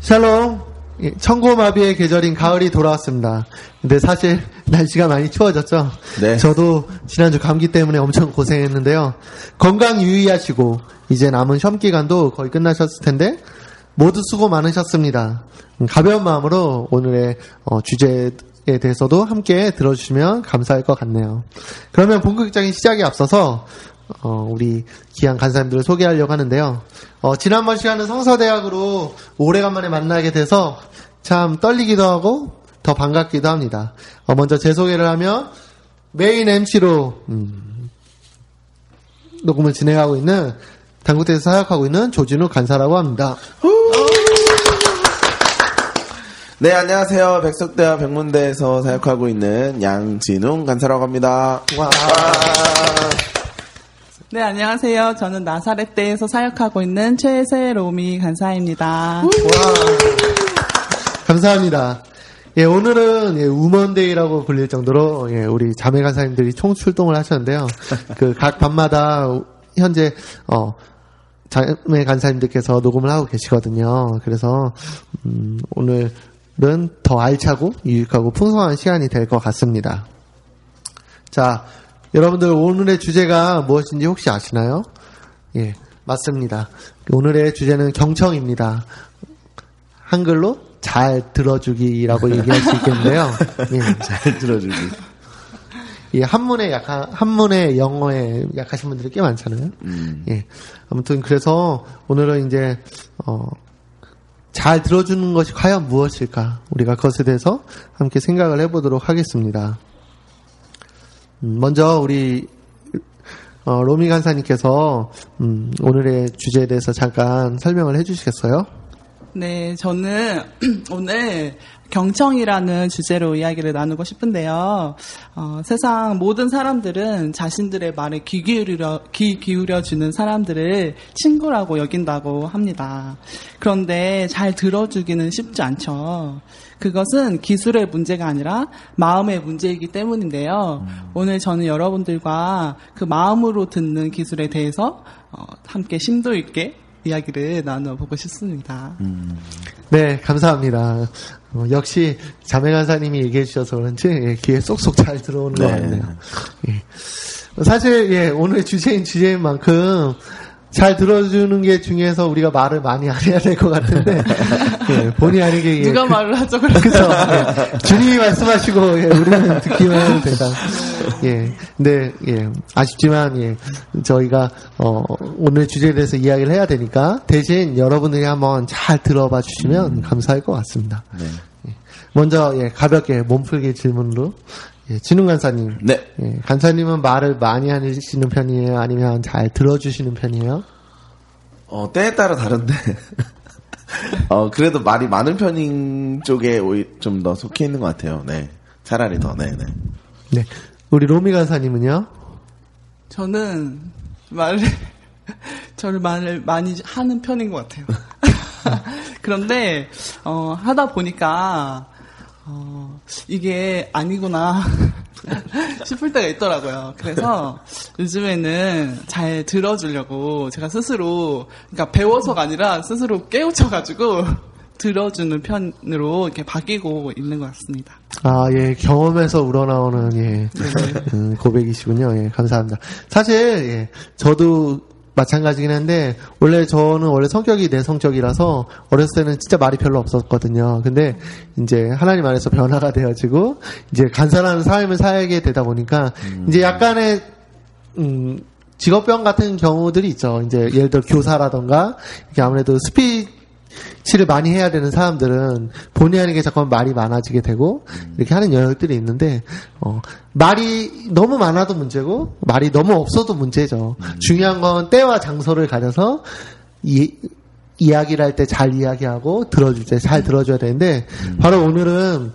샬롬. 천고마비의 계절인 가을이 돌아왔습니다. 근데 사실 날씨가 많이 추워졌죠. 네. 저도 지난주 감기 때문에 엄청 고생했는데요. 건강 유의하시고 이제 남은 샴 기간도 거의 끝나셨을 텐데 모두 수고 많으셨습니다. 가벼운 마음으로 오늘의 주제에 대해서도 함께 들어주시면 감사할 것 같네요. 그러면 본격적인 시작에 앞서서 우리 귀한 간사님들을 소개하려고 하는데요. 지난번 시간은 성서대학으로 오래간만에 만나게 돼서 참 떨리기도 하고 더 반갑기도 합니다. 먼저 제 소개를 하면 메인 MC로 녹음을 진행하고 있는 당국대에서 사역하고 있는 조진우 간사라고 합니다. 네, 안녕하세요. 백석대와 백문대에서 사역하고 있는 양진웅 간사라고 합니다. 와. 네, 안녕하세요. 저는 나사렛대에서 사역하고 있는 최세로미 간사입니다. 와, 감사합니다. 예, 오늘은 우먼데이라고 불릴 정도로 우리 자매 간사님들이 총 출동을 하셨는데요. 그 각 밤마다 현재 자매 간사님들께서 녹음을 하고 계시거든요. 그래서 오늘은 더 알차고 유익하고 풍성한 시간이 될 것 같습니다. 자. 여러분들 오늘의 주제가 무엇인지 혹시 아시나요? 예, 맞습니다. 오늘의 주제는 경청입니다. 한글로 잘 들어주기라고 얘기할 수 있겠는데요. 예. 잘 들어주기. 예, 한문에 영어에 약하신 분들이 꽤 많잖아요. 예, 아무튼 그래서 오늘은 이제 잘 들어주는 것이 과연 무엇일까? 우리가 그것에 대해서 함께 생각을 해보도록 하겠습니다. 먼저 우리 로미 간사님께서 오늘의 주제에 대해서 잠깐 설명을 해주시겠어요? 네, 저는 오늘 경청이라는 주제로 이야기를 나누고 싶은데요. 세상 모든 사람들은 자신들의 말에 귀 기울여주는 사람들을 친구라고 여긴다고 합니다. 그런데 잘 들어주기는 쉽지 않죠. 그것은 기술의 문제가 아니라 마음의 문제이기 때문인데요. 오늘 저는 여러분들과 그 마음으로 듣는 기술에 대해서 함께 심도 있게 이야기를 나눠보고 싶습니다. 네, 감사합니다. 역시 자매 간사님이 얘기해 주셔서 그런지 귀에 쏙쏙 잘 들어오는 것 같네요. 네. 사실 오늘 주제인 만큼 잘 들어주는 게 중요해서 우리가 말을 많이 안 해야 될 것 같은데 예, 본의 아니게 누가 말을 하죠? 그렇죠. 예, 주님이 말씀하시고 우리는 듣기만 해도 되다. 예, 근데 아쉽지만 저희가 오늘 주제에 대해서 이야기를 해야 되니까 대신 여러분들이 한번 잘 들어봐 주시면 감사할 것 같습니다. 네. 예, 먼저 가볍게 몸풀기 질문으로. 예, 진웅 간사님. 네. 예, 간사님은 말을 많이 하시는 편이에요? 아니면 잘 들어주시는 편이에요? 때에 따라 다른데. 그래도 말이 많은 편인 쪽에 좀 더 속해 있는 것 같아요. 네. 차라리 더, 네네. 네. 우리 로미 간사님은요? 저는 말을 많이 하는 편인 것 같아요. 그런데, 하다 보니까, 이게 아니구나 싶을 때가 있더라고요. 그래서 요즘에는 잘 들어주려고 제가 스스로, 그러니까 배워서가 아니라 스스로 깨우쳐가지고 들어주는 편으로 이렇게 바뀌고 있는 것 같습니다. 아, 예, 경험에서 우러나오는 고백이시군요. 예, 감사합니다. 사실 저도 마찬가지긴 한데 저는 원래 성격이 내성적이라서 어렸을 때는 진짜 말이 별로 없었거든요. 근데 이제 하나님 안에서 변화가 되어지고 이제 간사라는 삶을 살게 되다 보니까 이제 약간의 직업병 같은 경우들이 있죠. 이제 예를 들어 교사라던가 이게 아무래도 치를 많이 해야 되는 사람들은 본의 아니게 자꾸 말이 많아지게 되고 이렇게 하는 영역들이 있는데 말이 너무 많아도 문제고 말이 너무 없어도 문제죠. 중요한 건 때와 장소를 가려서 이야기를 할 때 잘 이야기하고 들어줄 때 잘 들어줘야 되는데 바로 오늘은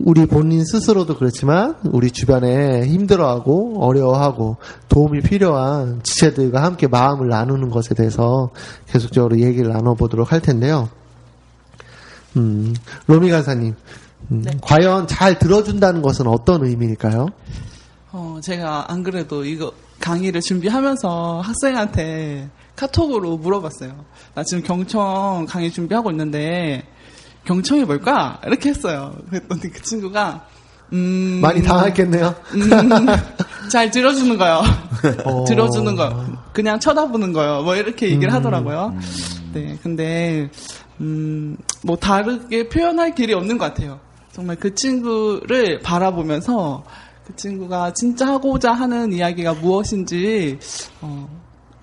우리 본인 스스로도 그렇지만 우리 주변에 힘들어하고 어려워하고 도움이 필요한 지체들과 함께 마음을 나누는 것에 대해서 계속적으로 얘기를 나눠보도록 할 텐데요. 로미 간사님, 네. 과연 잘 들어준다는 것은 어떤 의미일까요? 제가 안 그래도 이거 강의를 준비하면서 학생한테 카톡으로 물어봤어요. 나 지금 경청 강의 준비하고 있는데 경청이 뭘까? 이렇게 했어요. 그랬더니 그 친구가 많이 당했겠네요. 잘 들어주는 거요. 들어주는 거. 그냥 쳐다보는 거요. 뭐 이렇게 얘기를 하더라고요. 네, 근데 뭐 다르게 표현할 길이 없는 것 같아요. 정말 그 친구를 바라보면서 그 친구가 진짜 하고자 하는 이야기가 무엇인지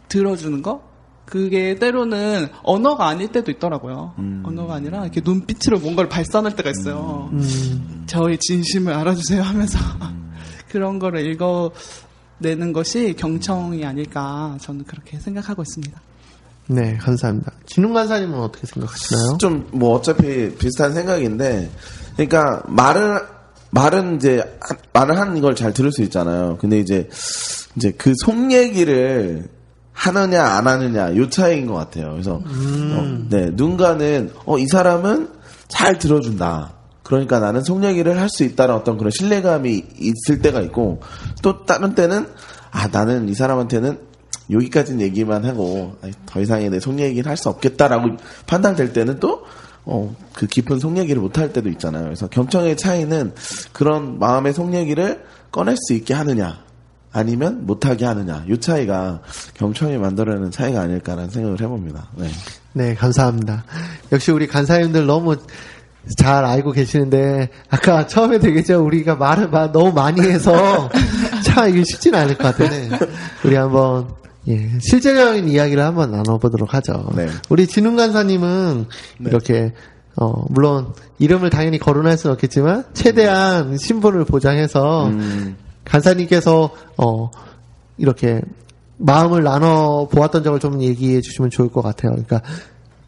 들어주는 거? 그게 때로는 언어가 아닐 때도 있더라고요. 언어가 아니라 이렇게 눈빛으로 뭔가를 발산할 때가 있어요. 저의 진심을 알아주세요 하면서 그런 거를 읽어내는 것이 경청이 아닐까 저는 그렇게 생각하고 있습니다. 네, 감사합니다. 진웅 간사님은 어떻게 생각하시나요? 좀 뭐 어차피 비슷한 생각인데, 그러니까 말은 이제 말을 하는 걸 잘 들을 수 있잖아요. 근데 이제 그 속 얘기를 하느냐 안 하느냐 요 차이인 것 같아요. 그래서 네, 누군가는 이 사람은 잘 들어준다. 그러니까 나는 속 얘기를 할 수 있다는 어떤 그런 신뢰감이 있을 때가 있고 또 다른 때는 나는 이 사람한테는 여기까지는 얘기만 하고 더 이상의 내 속 얘기를 할 수 없겠다라고 판단될 때는 또 그 깊은 속 얘기를 못 할 때도 있잖아요. 그래서 경청의 차이는 그런 마음의 속 얘기를 꺼낼 수 있게 하느냐. 아니면 못하게 하느냐. 이 차이가 경청이 만들어내는 차이가 아닐까라는 생각을 해봅니다. 네. 네, 감사합니다. 역시 우리 간사님들 너무 잘 알고 계시는데, 아까 처음에 되겠죠? 우리가 말을 너무 많이 해서 참 이게 쉽지는 않을 것 같은데, 우리 한번, 실제적인 이야기를 한번 나눠보도록 하죠. 네. 우리 진웅 간사님은 네. 이렇게 물론 이름을 당연히 거론할 수는 없겠지만, 최대한 신분을 보장해서, 간사님께서 이렇게 마음을 나눠 보았던 점을 좀 얘기해 주시면 좋을 것 같아요. 그러니까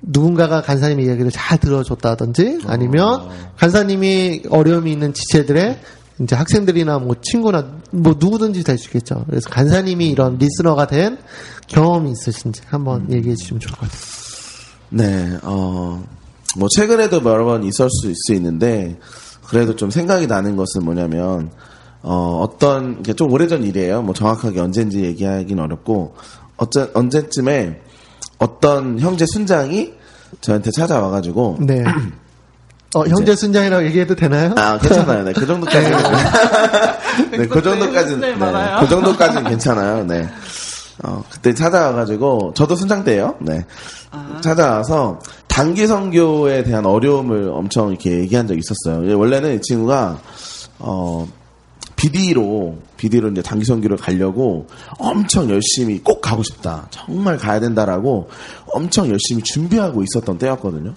누군가가 간사님의 이야기를 잘 들어줬다든지 아니면 간사님이 어려움이 있는 지체들의 이제 학생들이나 뭐 친구나 뭐 누구든지 될 수 있겠죠. 그래서 간사님이 이런 리스너가 된 경험이 있으신지 한번 얘기해 주시면 좋을 것 같아요. 네, 뭐 최근에도 여러 번 있을 수 있는데 그래도 좀 생각이 나는 것은 뭐냐면. 어떤, 이게 좀 오래전 일이에요. 뭐 정확하게 언제인지 얘기하긴 어렵고, 언제쯤에 어떤 형제 순장이 저한테 찾아와가지고. 네. 형제 순장이라고 얘기해도 되나요? 괜찮아요. 네, 그 정도까지는. 네, 그 정도까지는 괜찮아요. 네. 그때 찾아와가지고, 저도 순장 때예요. 네. 찾아와서, 단기 선교에 대한 어려움을 엄청 이렇게 얘기한 적이 있었어요. 원래는 이 친구가, BD로 이제 단기 선교를 가려고 엄청 열심히 꼭 가고 싶다. 정말 가야 된다라고 엄청 열심히 준비하고 있었던 때였거든요.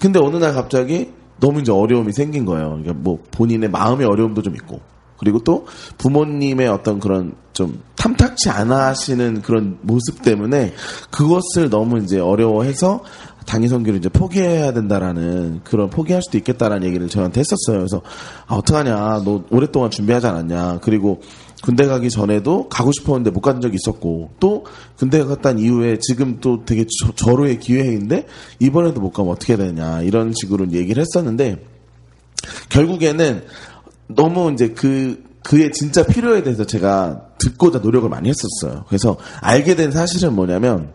근데 어느 날 갑자기 너무 이제 어려움이 생긴 거예요. 그러니까 뭐 본인의 마음의 어려움도 좀 있고. 그리고 또 부모님의 어떤 그런 좀 탐탁치 않으시는 그런 모습 때문에 그것을 너무 이제 어려워해서 당일 선교를 이제 포기해야 된다라는 그런 포기할 수도 있겠다라는 얘기를 저한테 했었어요. 그래서 어떡하냐. 너 오랫동안 준비하지 않았냐. 그리고 군대 가기 전에도 가고 싶었는데 못 간 적이 있었고 또 군대 갔단 이후에 지금 또 되게 절호의 기회인데 이번에도 못 가면 어떻게 되냐. 이런 식으로 얘기를 했었는데 결국에는 너무 이제 그의 진짜 필요에 대해서 제가 듣고자 노력을 많이 했었어요. 그래서 알게 된 사실은 뭐냐면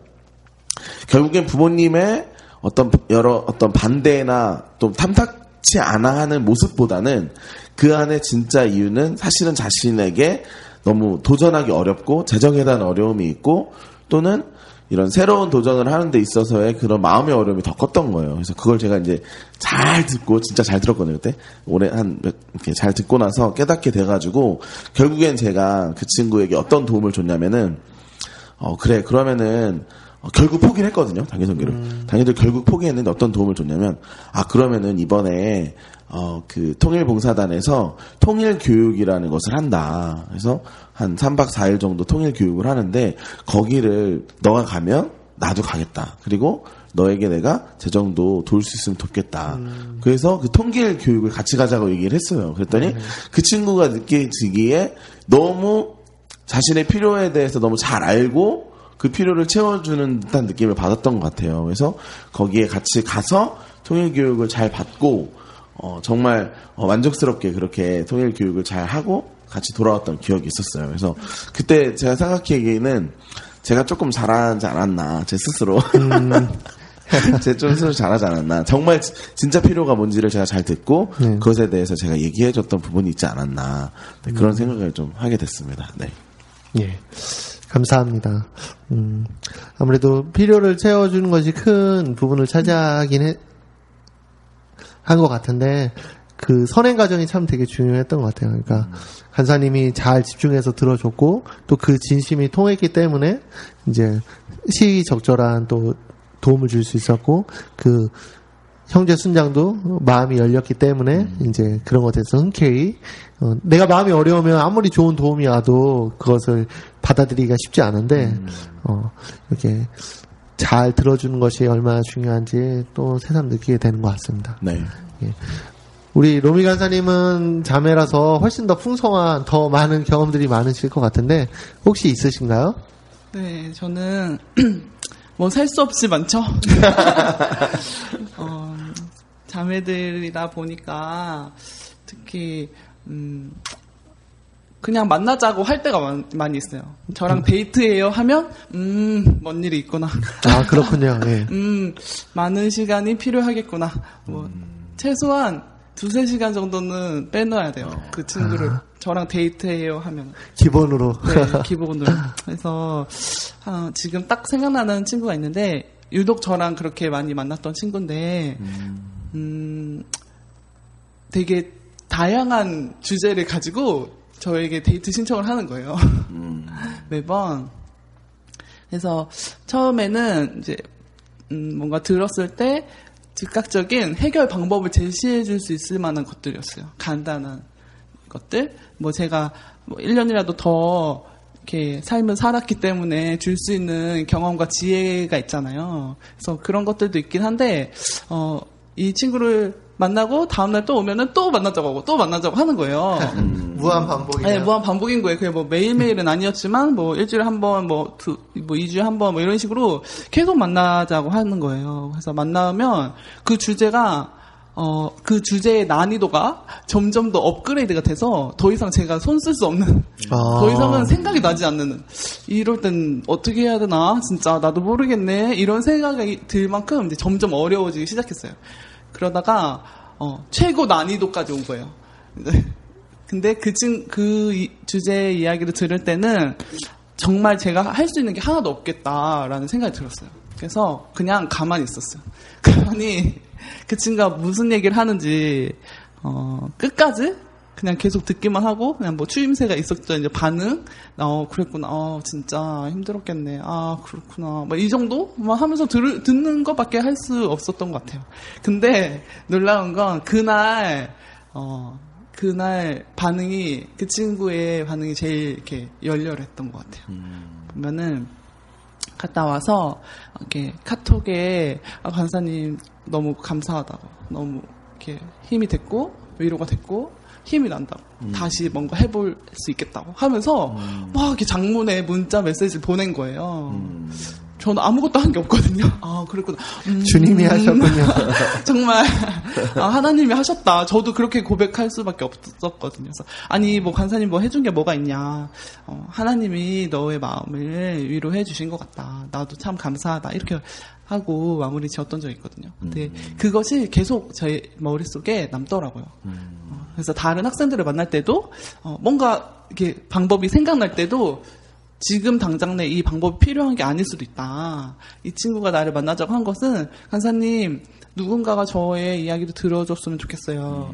결국엔 부모님의 어떤 반대나 좀 탐탁치 않아 하는 모습보다는 그 안에 진짜 이유는 사실은 자신에게 너무 도전하기 어렵고 재정에 대한 어려움이 있고 또는 이런 새로운 도전을 하는 데 있어서의 그런 마음의 어려움이 더 컸던 거예요. 그래서 그걸 제가 이제 잘 듣고 진짜 잘 들었거든요. 그때 올해 이렇게 잘 듣고 나서 깨닫게 돼가지고 결국엔 제가 그 친구에게 어떤 도움을 줬냐면은 그래 그러면은 결국 포기를 했거든요. 당뇨성기를. 당뇨도 결국 포기했는데 어떤 도움을 줬냐면, 아 그러면은 이번에 그 통일봉사단에서 통일교육이라는 것을 한다. 그래서 한 3박 4일 정도 통일교육을 하는데 거기를 너가 가면 나도 가겠다. 그리고 너에게 내가 재정도 도울 수 있으면 돕겠다. 그래서 그 통일 교육을 같이 가자고 얘기를 했어요. 그랬더니 그 친구가 느끼기에 너무 자신의 필요에 대해서 너무 잘 알고 그 필요를 채워주는 듯한 느낌을 받았던 것 같아요. 그래서 거기에 같이 가서 통일 교육을 잘 받고 정말 만족스럽게 그렇게 통일 교육을 잘 하고 같이 돌아왔던 기억이 있었어요. 그래서 그때 제가 생각하기에는 제가 조금 잘하지 않았나, 제 스스로. 제 스스로 잘하지 않았나. 정말 진짜 필요가 뭔지를 제가 잘 듣고, 네. 그것에 대해서 제가 얘기해줬던 부분이 있지 않았나. 네, 그런 생각을 좀 하게 됐습니다. 네. 예. 감사합니다. 아무래도 필요를 채워주는 것이 큰 부분을 차지하긴 한 것 같은데, 그 선행 과정이 참 되게 중요했던 것 같아요. 그러니까 간사님이 잘 집중해서 들어줬고 또 그 진심이 통했기 때문에 이제 시의적절한 또 도움을 줄 수 있었고 그 형제 순장도 마음이 열렸기 때문에 이제 그런 것에 대해서 흔쾌히 내가 마음이 어려우면 아무리 좋은 도움이 와도 그것을 받아들이기가 쉽지 않은데 이렇게 잘 들어주는 것이 얼마나 중요한지 또 새삼 느끼게 되는 것 같습니다. 네. 예. 우리 로미 간사님은 자매라서 훨씬 더 풍성한 더 많은 경험들이 많으실 것 같은데 혹시 있으신가요? 네, 저는 뭐 살 수 없이 많죠. 자매들이다 보니까 특히 그냥 만나자고 할 때가 많이 있어요. 저랑 데이트해요 하면 뭔 일이 있구나. 아 그렇군요. 네. 많은 시간이 필요하겠구나. 뭐 최소한 2-3시간 정도는 빼놓아야 돼요. 그 친구를. 저랑 데이트해요 하면. 기본으로. 네, 기본으로. 그래서, 지금 딱 생각나는 친구가 있는데, 유독 저랑 그렇게 많이 만났던 친구인데, 되게 다양한 주제를 가지고 저에게 데이트 신청을 하는 거예요. 매번. 그래서, 처음에는 이제, 뭔가 들었을 때, 즉각적인 해결 방법을 제시해 줄 수 있을 만한 것들이었어요. 간단한 것들. 뭐 제가 1년이라도 더 이렇게 삶을 살았기 때문에 줄 수 있는 경험과 지혜가 있잖아요. 그래서 그런 것들도 있긴 한데, 이 친구를 만나고 다음날 또 오면은 또 만나자고 하고 또 만나자고 하는 거예요. 무한 반복이네요. 네, 무한 반복인 거예요. 그게 뭐 매일매일은 아니었지만 뭐 일주일에 한 번, 뭐 2주에 한 번, 뭐 이런 식으로 계속 만나자고 하는 거예요. 그래서 만나면 그 주제가 그 주제의 난이도가 점점 더 업그레이드가 돼서 더 이상 제가 손 쓸 수 없는, 더 이상은 생각이 나지 않는, 이럴 땐 어떻게 해야 되나, 진짜 나도 모르겠네, 이런 생각이 들 만큼 이제 점점 어려워지기 시작했어요. 그러다가 최고 난이도까지 온 거예요. 근데 그 주제 이야기를 들을 때는 정말 제가 할 수 있는 게 하나도 없겠다라는 생각이 들었어요. 그래서 그냥 가만히 있었어요. 가만히 그 친구가 무슨 얘기를 하는지 끝까지 그냥 계속 듣기만 하고, 그냥 뭐 추임새가 있었죠. 이제 반응, 그랬구나, 진짜 힘들었겠네, 아 그렇구나, 막 이 정도 막 하면서 듣는 것밖에 할 수 없었던 것 같아요. 근데 놀라운 건 그날 반응이, 그 친구의 반응이 제일 이렇게 열렬했던 것 같아요. 보면은 갔다 와서 이렇게 카톡에 간사님 너무 감사하다고, 너무 이렇게 힘이 됐고 위로가 됐고 힘이 난다고, 다시 뭔가 해볼 수 있겠다고 하면서 막 이렇게 장문의 문자 메시지를 보낸 거예요. 저는 아무것도 한 게 없거든요. 아 그랬구나. 주님이 하셨군요. 정말 하나님이 하셨다. 저도 그렇게 고백할 수밖에 없었거든요. 그래서 아니 뭐 간사님 뭐 해준 게 뭐가 있냐. 하나님이 너의 마음을 위로해 주신 것 같다. 나도 참 감사하다. 이렇게 하고 마무리 지었던 적이 있거든요. 근데 그것이 계속 제 머릿속에 남더라고요. 그래서 다른 학생들을 만날 때도 뭔가 이렇게 방법이 생각날 때도 지금 당장 내 이 방법이 필요한 게 아닐 수도 있다. 이 친구가 나를 만나자고 한 것은 간사님 누군가가 저의 이야기를 들어줬으면 좋겠어요.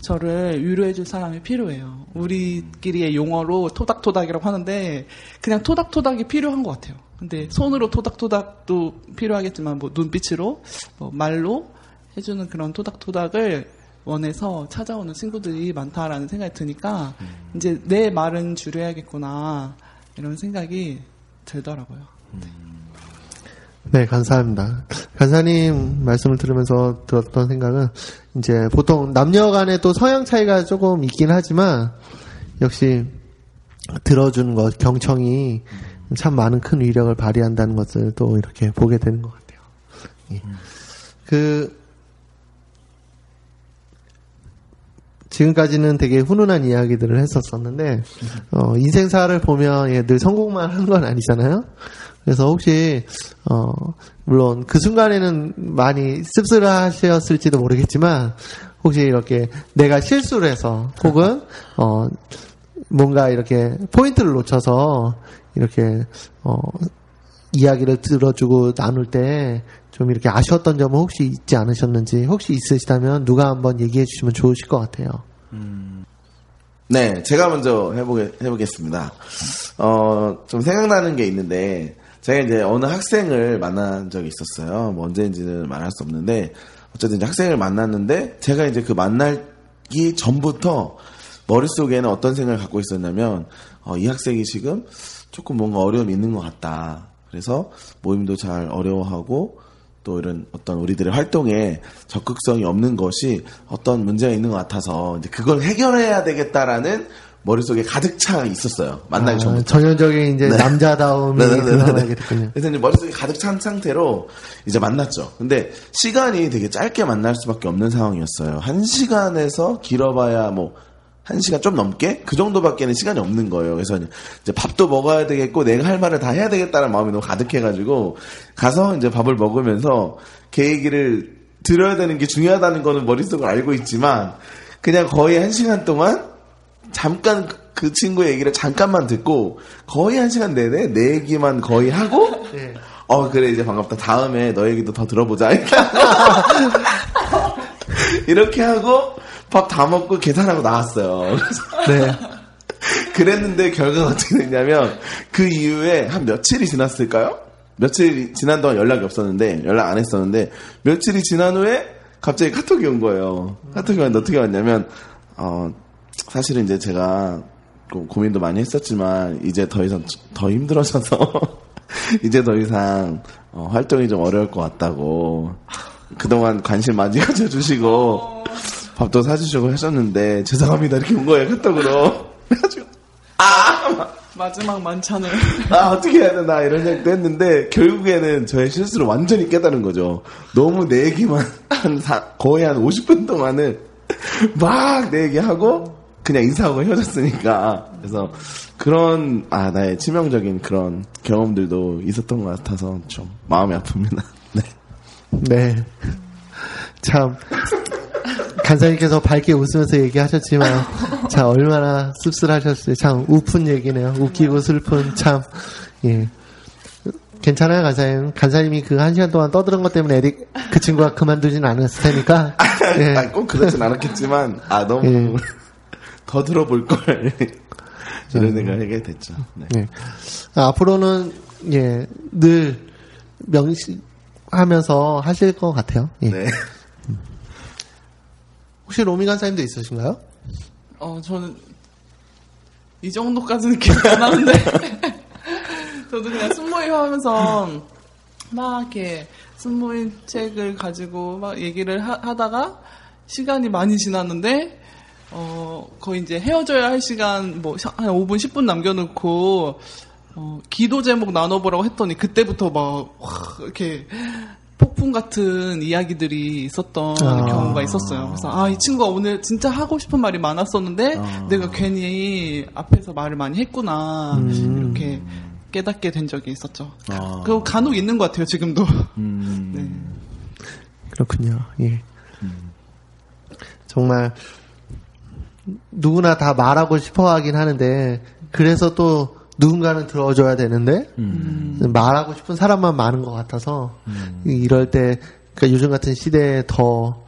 저를 위로해줄 사람이 필요해요. 우리끼리의 용어로 토닥토닥이라고 하는데 그냥 토닥토닥이 필요한 것 같아요. 근데 손으로 토닥토닥도 필요하겠지만 뭐 눈빛으로 뭐 말로 해주는 그런 토닥토닥을 원해서 찾아오는 친구들이 많다라는 생각이 드니까 이제 내 말은 줄여야겠구나 이런 생각이 들더라고요. 네, 감사합니다. 간사님 말씀을 들으면서 들었던 생각은 이제 보통 남녀 간에 또 성향 차이가 조금 있긴 하지만 역시 들어주는 것, 경청이 참 많은 큰 위력을 발휘한다는 것을 또 이렇게 보게 되는 것 같아요. 예. 지금까지는 되게 훈훈한 이야기들을 했었었는데, 인생사를 보면 늘 성공만 한 건 아니잖아요? 그래서 혹시, 물론 그 순간에는 많이 씁쓸하셨을지도 모르겠지만, 혹시 이렇게 내가 실수를 해서, 혹은, 뭔가 이렇게 포인트를 놓쳐서, 이렇게, 이야기를 들어주고 나눌 때, 좀 이렇게 아쉬웠던 점은 혹시 있지 않으셨는지, 혹시 있으시다면 누가 한번 얘기해 주시면 좋으실 것 같아요. 네, 제가 먼저 해보겠습니다. 좀 생각나는 게 있는데, 제가 이제 어느 학생을 만난 적이 있었어요. 뭐 언제인지는 말할 수 없는데, 어쨌든 이제 학생을 만났는데, 제가 이제 그 만나기 전부터 머릿속에는 어떤 생각을 갖고 있었냐면, 이 학생이 지금 조금 뭔가 어려움이 있는 것 같다. 그래서 모임도 잘 어려워하고, 또 이런 어떤 우리들의 활동에 적극성이 없는 것이 어떤 문제가 있는 것 같아서 이제 그걸 해결해야 되겠다라는 머릿속에 가득 차 있었어요. 만나기 전부터. 전형적인 이제 네. 남자다움이 드러나게 됐군요. 그래서 이제 머릿속에 가득 찬 상태로 이제 만났죠. 근데 시간이 되게 짧게 만날 수밖에 없는 상황이었어요. 1시간에서 길어봐야 뭐 1시간 좀 넘게? 그 정도밖에는 시간이 없는 거예요. 그래서 이제 밥도 먹어야 되겠고, 내가 할 말을 다 해야 되겠다는 마음이 너무 가득해가지고, 가서 이제 밥을 먹으면서 걔 얘기를 들어야 되는 게 중요하다는 거는 머릿속으로 알고 있지만, 그냥 거의 1시간 동안, 잠깐 그 친구의 얘기를 잠깐만 듣고, 거의 1시간 내내 내 얘기만 거의 하고, 네. 그래, 이제 반갑다. 다음에 너 얘기도 더 들어보자. 이렇게 하고, 밥 다 먹고 계산하고 나왔어요. 네. 그랬는데 결과가 어떻게 됐냐면 그 이후에 한 며칠이 지났을까요? 며칠이 지난 동안 연락이 없었는데 연락 안 했었는데 며칠이 지난 후에 갑자기 카톡이 온 거예요. 카톡이 왔는데 어떻게 왔냐면 사실은 이제 제가 고민도 많이 했었지만 이제 더 이상 더 힘들어져서 이제 더 이상 활동이 좀 어려울 것 같다고 그동안 관심 많이 가져주시고 밥도 사주시고 하셨는데 죄송합니다 이렇게 온 거예요 카톡으로. 그래가지고 마지막 만찬을 어떻게 해야 되나 이런 생각도 했는데 결국에는 저의 실수를 완전히 깨달은 거죠. 너무 내 얘기만 거의 한 50분 동안은 막 내 얘기하고 그냥 인사하고 헤어졌으니까. 그래서 그런 나의 치명적인 그런 경험들도 있었던 것 같아서 좀 마음이 아픕니다. 네. 네. 참. 간사님께서 밝게 웃으면서 얘기하셨지만 참 얼마나 씁쓸하셨을지 참 우픈 얘기네요. 웃기고 슬픈 참. 예. 괜찮아요 간사님. 간사님이 그 1시간 동안 떠드는 것 때문에 그 친구가 그만두진 않았을 테니까. 예. 아니, 꼭 그렇진 않았겠지만 너무 예. 더 들어볼걸 이런 생각이 됐죠. 네. 예. 앞으로는 예, 늘 명심하면서 하실 것 같아요. 예. 네. 혹시 로미 간사님도 있으신가요? 저는 이 정도까지는 기억 안 나는데 저도 그냥 숨모임 하면서 막 이렇게 숨모임 책을 가지고 막 얘기를 하다가 시간이 많이 지났는데 거의 이제 헤어져야 할 시간 뭐 한 5분 10분 남겨놓고 기도 제목 나눠보라고 했더니 그때부터 막 이렇게 폭풍 같은 이야기들이 있었던 경우가 있었어요. 그래서 이 친구가 오늘 진짜 하고 싶은 말이 많았었는데 내가 괜히 앞에서 말을 많이 했구나 이렇게 깨닫게 된 적이 있었죠. 그거 간혹 있는 것 같아요 지금도. 네. 그렇군요. 예. 정말 누구나 다 말하고 싶어하긴 하는데 그래서 또 누군가는 들어줘야 되는데 말하고 싶은 사람만 많은 것 같아서 이럴 때 그러니까 요즘 같은 시대에 더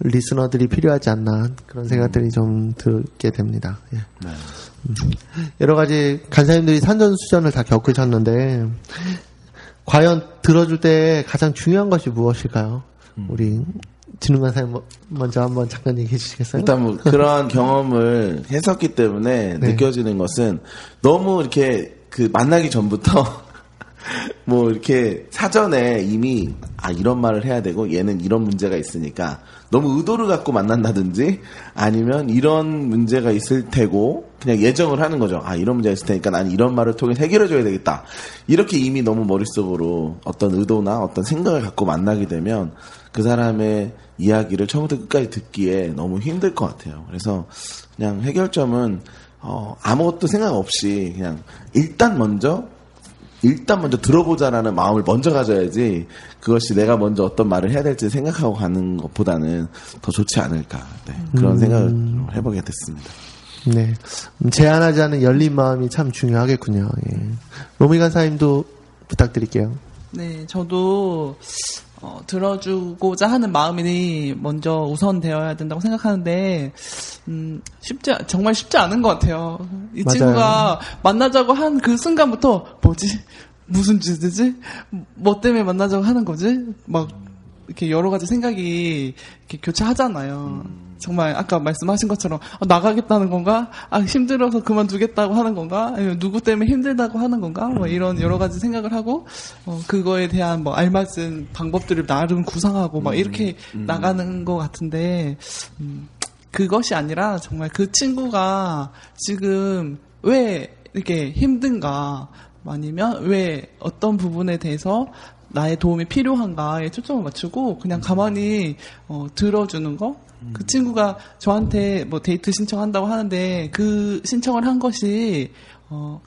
리스너들이 필요하지 않나 그런 생각들이 좀 들게 됩니다. 예. 네. 여러 가지 간사님들이 산전수전을 다 겪으셨는데 과연 들어줄 때 가장 중요한 것이 무엇일까요? 우리 진흥 간사님 먼저 한번 잠깐 얘기해 주시겠어요? 일단 뭐 그런 경험을 했었기 때문에 네. 느껴지는 것은 너무 이렇게 그 만나기 전부터 뭐 이렇게 사전에 이미 아 이런 말을 해야 되고 얘는 이런 문제가 있으니까 너무 의도를 갖고 만난다든지 아니면 이런 문제가 있을 테고 그냥 예정을 하는 거죠. 아 이런 문제가 있을 테니까 난 이런 말을 통해 해결해줘야 되겠다. 이렇게 이미 너무 머릿속으로 어떤 의도나 어떤 생각을 갖고 만나게 되면 그 사람의 이야기를 처음부터 끝까지 듣기에 너무 힘들 것 같아요. 그래서 그냥 해결점은 아무것도 생각 없이 그냥 일단 먼저 들어보자라는 마음을 먼저 가져야지 그것이 내가 먼저 어떤 말을 해야 될지 생각하고 가는 것보다는 더 좋지 않을까 네, 그런 생각을 해보게 됐습니다. 네, 제한하지 않은 열린 마음이 참 중요하겠군요. 예. 로미 간사님도 부탁드릴게요. 네, 저도 들어주고자 하는 마음이 먼저 우선 되어야 된다고 생각하는데 정말 쉽지 않은 것 같아요. 이 맞아요. 친구가 만나자고 한 그 순간부터 뭐지? 무슨 짓이지? 뭐 때문에 만나자고 하는 거지? 막 이렇게 여러 가지 생각이 이렇게 교차하잖아요. 정말 아까 말씀하신 것처럼 나가겠다는 건가? 아 힘들어서 그만두겠다고 하는 건가? 아니면 누구 때문에 힘들다고 하는 건가? 뭐 이런 여러 가지 생각을 하고 그거에 대한 뭐 알맞은 방법들을 나름 구상하고 막 이렇게 나가는 것 같은데 그것이 아니라 정말 그 친구가 지금 왜 이렇게 힘든가? 아니면 왜 어떤 부분에 대해서 나의 도움이 필요한가에 초점을 맞추고 그냥 가만히 들어주는 거. 그 친구가 저한테 뭐 데이트 신청한다고 하는데 그 신청을 한 것이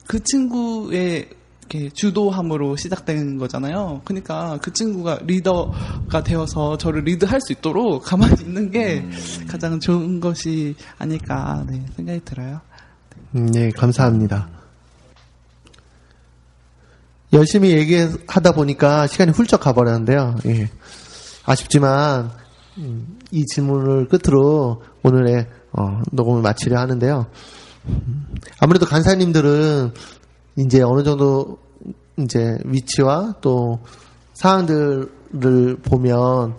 그 친구의 이렇게 주도함으로 시작된 거잖아요. 그러니까 그 친구가 리더가 되어서 저를 리드할 수 있도록 가만히 있는 게 가장 좋은 것이 아닐까 네, 생각이 들어요. 네, 감사합니다. 열심히 얘기하다 보니까 시간이 훌쩍 가버렸는데요. 예. 아쉽지만 이 질문을 끝으로 오늘의 녹음을 마치려 하는데요. 아무래도 간사님들은 이제 어느 정도 이제 위치와 또 사항들을 보면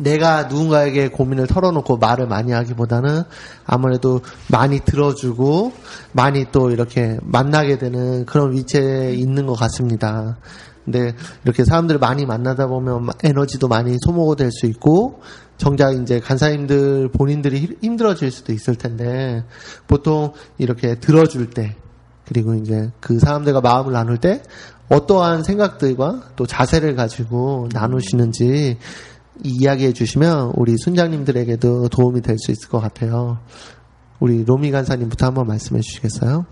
내가 누군가에게 고민을 털어놓고 말을 많이 하기보다는 아무래도 많이 들어주고 많이 또 이렇게 만나게 되는 그런 위치에 있는 것 같습니다. 근데 이렇게 사람들을 많이 만나다 보면 에너지도 많이 소모될 수 있고 정작 이제 간사님들 본인들이 힘들어질 수도 있을 텐데 보통 이렇게 들어줄 때 그리고 이제 그 사람들과 마음을 나눌 때 어떠한 생각들과 또 자세를 가지고 나누시는지 이야기해 주시면 우리 순장님들에게도 도움이 될 수 있을 것 같아요. 우리 로미 간사님부터 한번 말씀해 주시겠어요?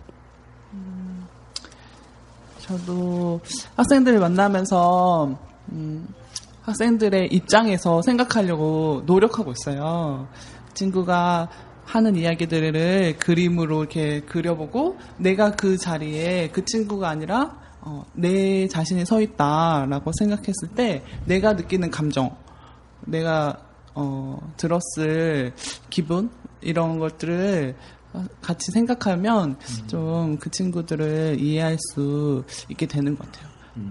저도 학생들을 만나면서 학생들의 입장에서 생각하려고 노력하고 있어요. 친구가 하는 이야기들을 그림으로 이렇게 그려보고 내가 그 자리에 그 친구가 아니라 내 자신이 서 있다라고 생각했을 때 내가 느끼는 감정, 내가 들었을 기분 이런 것들을 같이 생각하면 좀 그 친구들을 이해할 수 있게 되는 것 같아요.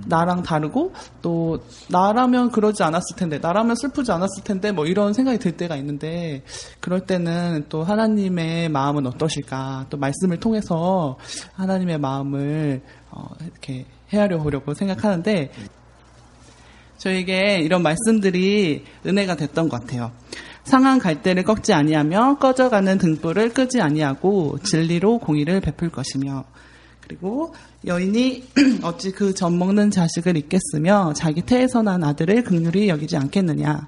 나랑 다르고 또 나라면 그러지 않았을 텐데 나라면 슬프지 않았을 텐데 뭐 이런 생각이 들 때가 있는데 그럴 때는 또 하나님의 마음은 어떠실까 또 말씀을 통해서 하나님의 마음을 이렇게 헤아려보려고 생각하는데 저에게 이런 말씀들이 은혜가 됐던 것 같아요. 상한 갈대를 꺾지 아니하며 꺼져가는 등불을 끄지 아니하고 진리로 공의를 베풀 것이며 그리고 여인이 어찌 그 젖 먹는 자식을 잊겠으며 자기 태에서 난 아들을 긍휼히 여기지 않겠느냐.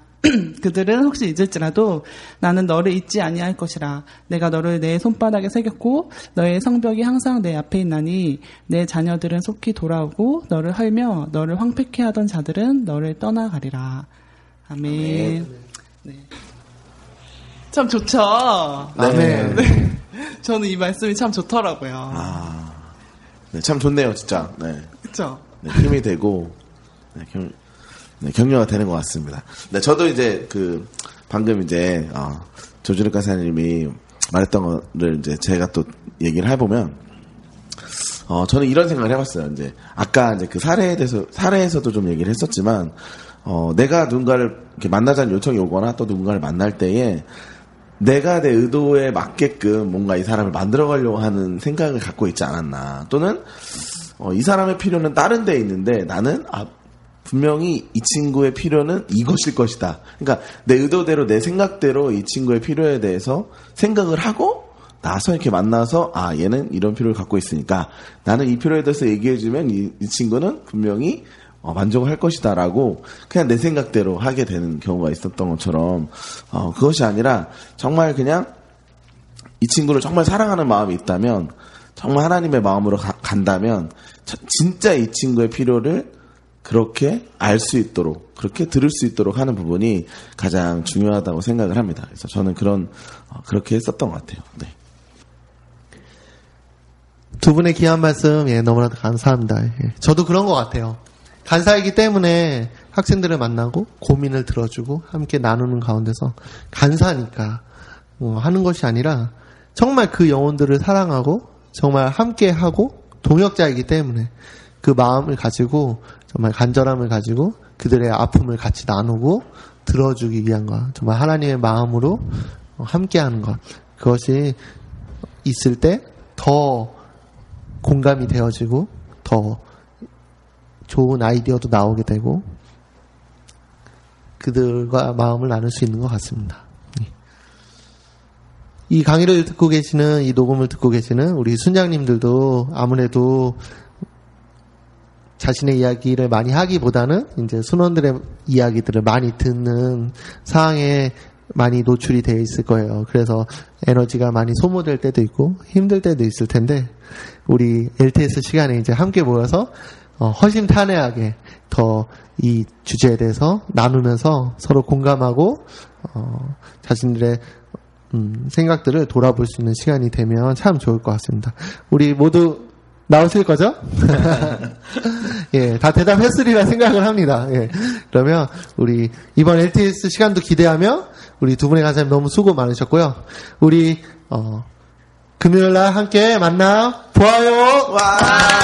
그들은 혹시 잊을지라도 나는 너를 잊지 아니할 것이라. 내가 너를 내 손바닥에 새겼고 너의 성벽이 항상 내 앞에 있나니 내 자녀들은 속히 돌아오고 너를 헐며 너를 황폐케 하던 자들은 너를 떠나가리라. 아멘. 네. 참 좋죠. 아멘. 네. 저는 이 말씀이 참 좋더라고요. 아, 네, 참 좋네요, 진짜. 네. 그렇죠. 네, 힘이 되고. 네, 격려가 되는 것 같습니다. 네, 저도 이제 방금 이제 조진우 간사님이 말했던 거를 이제 제가 또 얘기를 해보면 저는 이런 생각을 해봤어요. 이제 아까 이제 그 사례에 대해서 사례에서도 좀 얘기를 했었지만 내가 누군가를 이렇게 만나자는 요청이 오거나 또 누군가를 만날 때에 내가 내 의도에 맞게끔 뭔가 이 사람을 만들어가려고 하는 생각을 갖고 있지 않았나. 또는 이 사람의 필요는 다른 데 있는데 나는 분명히 이 친구의 필요는 이것일 것이다. 그러니까 내 의도대로 내 생각대로 이 친구의 필요에 대해서 생각을 하고 나서 이렇게 만나서 얘는 이런 필요를 갖고 있으니까 나는 이 필요에 대해서 얘기해주면 이 친구는 분명히 만족을 할 것이다 라고 그냥 내 생각대로 하게 되는 경우가 있었던 것처럼 그것이 아니라 정말 그냥 이 친구를 정말 사랑하는 마음이 있다면 정말 하나님의 마음으로 간다면 진짜 이 친구의 필요를 그렇게 알 수 있도록 그렇게 들을 수 있도록 하는 부분이 가장 중요하다고 생각을 합니다. 그래서 저는 그렇게 했었던 것 같아요. 네. 두 분의 귀한 말씀 너무나도 감사합니다. 저도 그런 것 같아요. 간사이기 때문에 학생들을 만나고 고민을 들어주고 함께 나누는 가운데서 간사니까 하는 것이 아니라 정말 그 영혼들을 사랑하고 정말 함께하고 동역자이기 때문에 그 마음을 가지고 정말 간절함을 가지고 그들의 아픔을 같이 나누고 들어주기 위한 것 정말 하나님의 마음으로 함께하는 것 그것이 있을 때 더 공감이 되어지고 더 좋은 아이디어도 나오게 되고 그들과 마음을 나눌 수 있는 것 같습니다. 이 강의를 듣고 계시는 이 녹음을 듣고 계시는 우리 순장님들도 아무래도 자신의 이야기를 많이 하기보다는 이제 순원들의 이야기들을 많이 듣는 상황에 많이 노출이 되어 있을 거예요. 그래서 에너지가 많이 소모될 때도 있고 힘들 때도 있을 텐데 우리 LTS 시간에 이제 함께 모여서 허심탄회하게 더 이 주제에 대해서 나누면서 서로 공감하고 자신들의 생각들을 돌아볼 수 있는 시간이 되면 참 좋을 것 같습니다. 우리 모두 나오실 거죠? 예, 다 대답했으리라 생각을 합니다. 예, 그러면 우리 이번 LTS 시간도 기대하며 우리 두 분의 강사님 너무 수고 많으셨고요. 우리 금요일날 함께 만나 보아요. 와.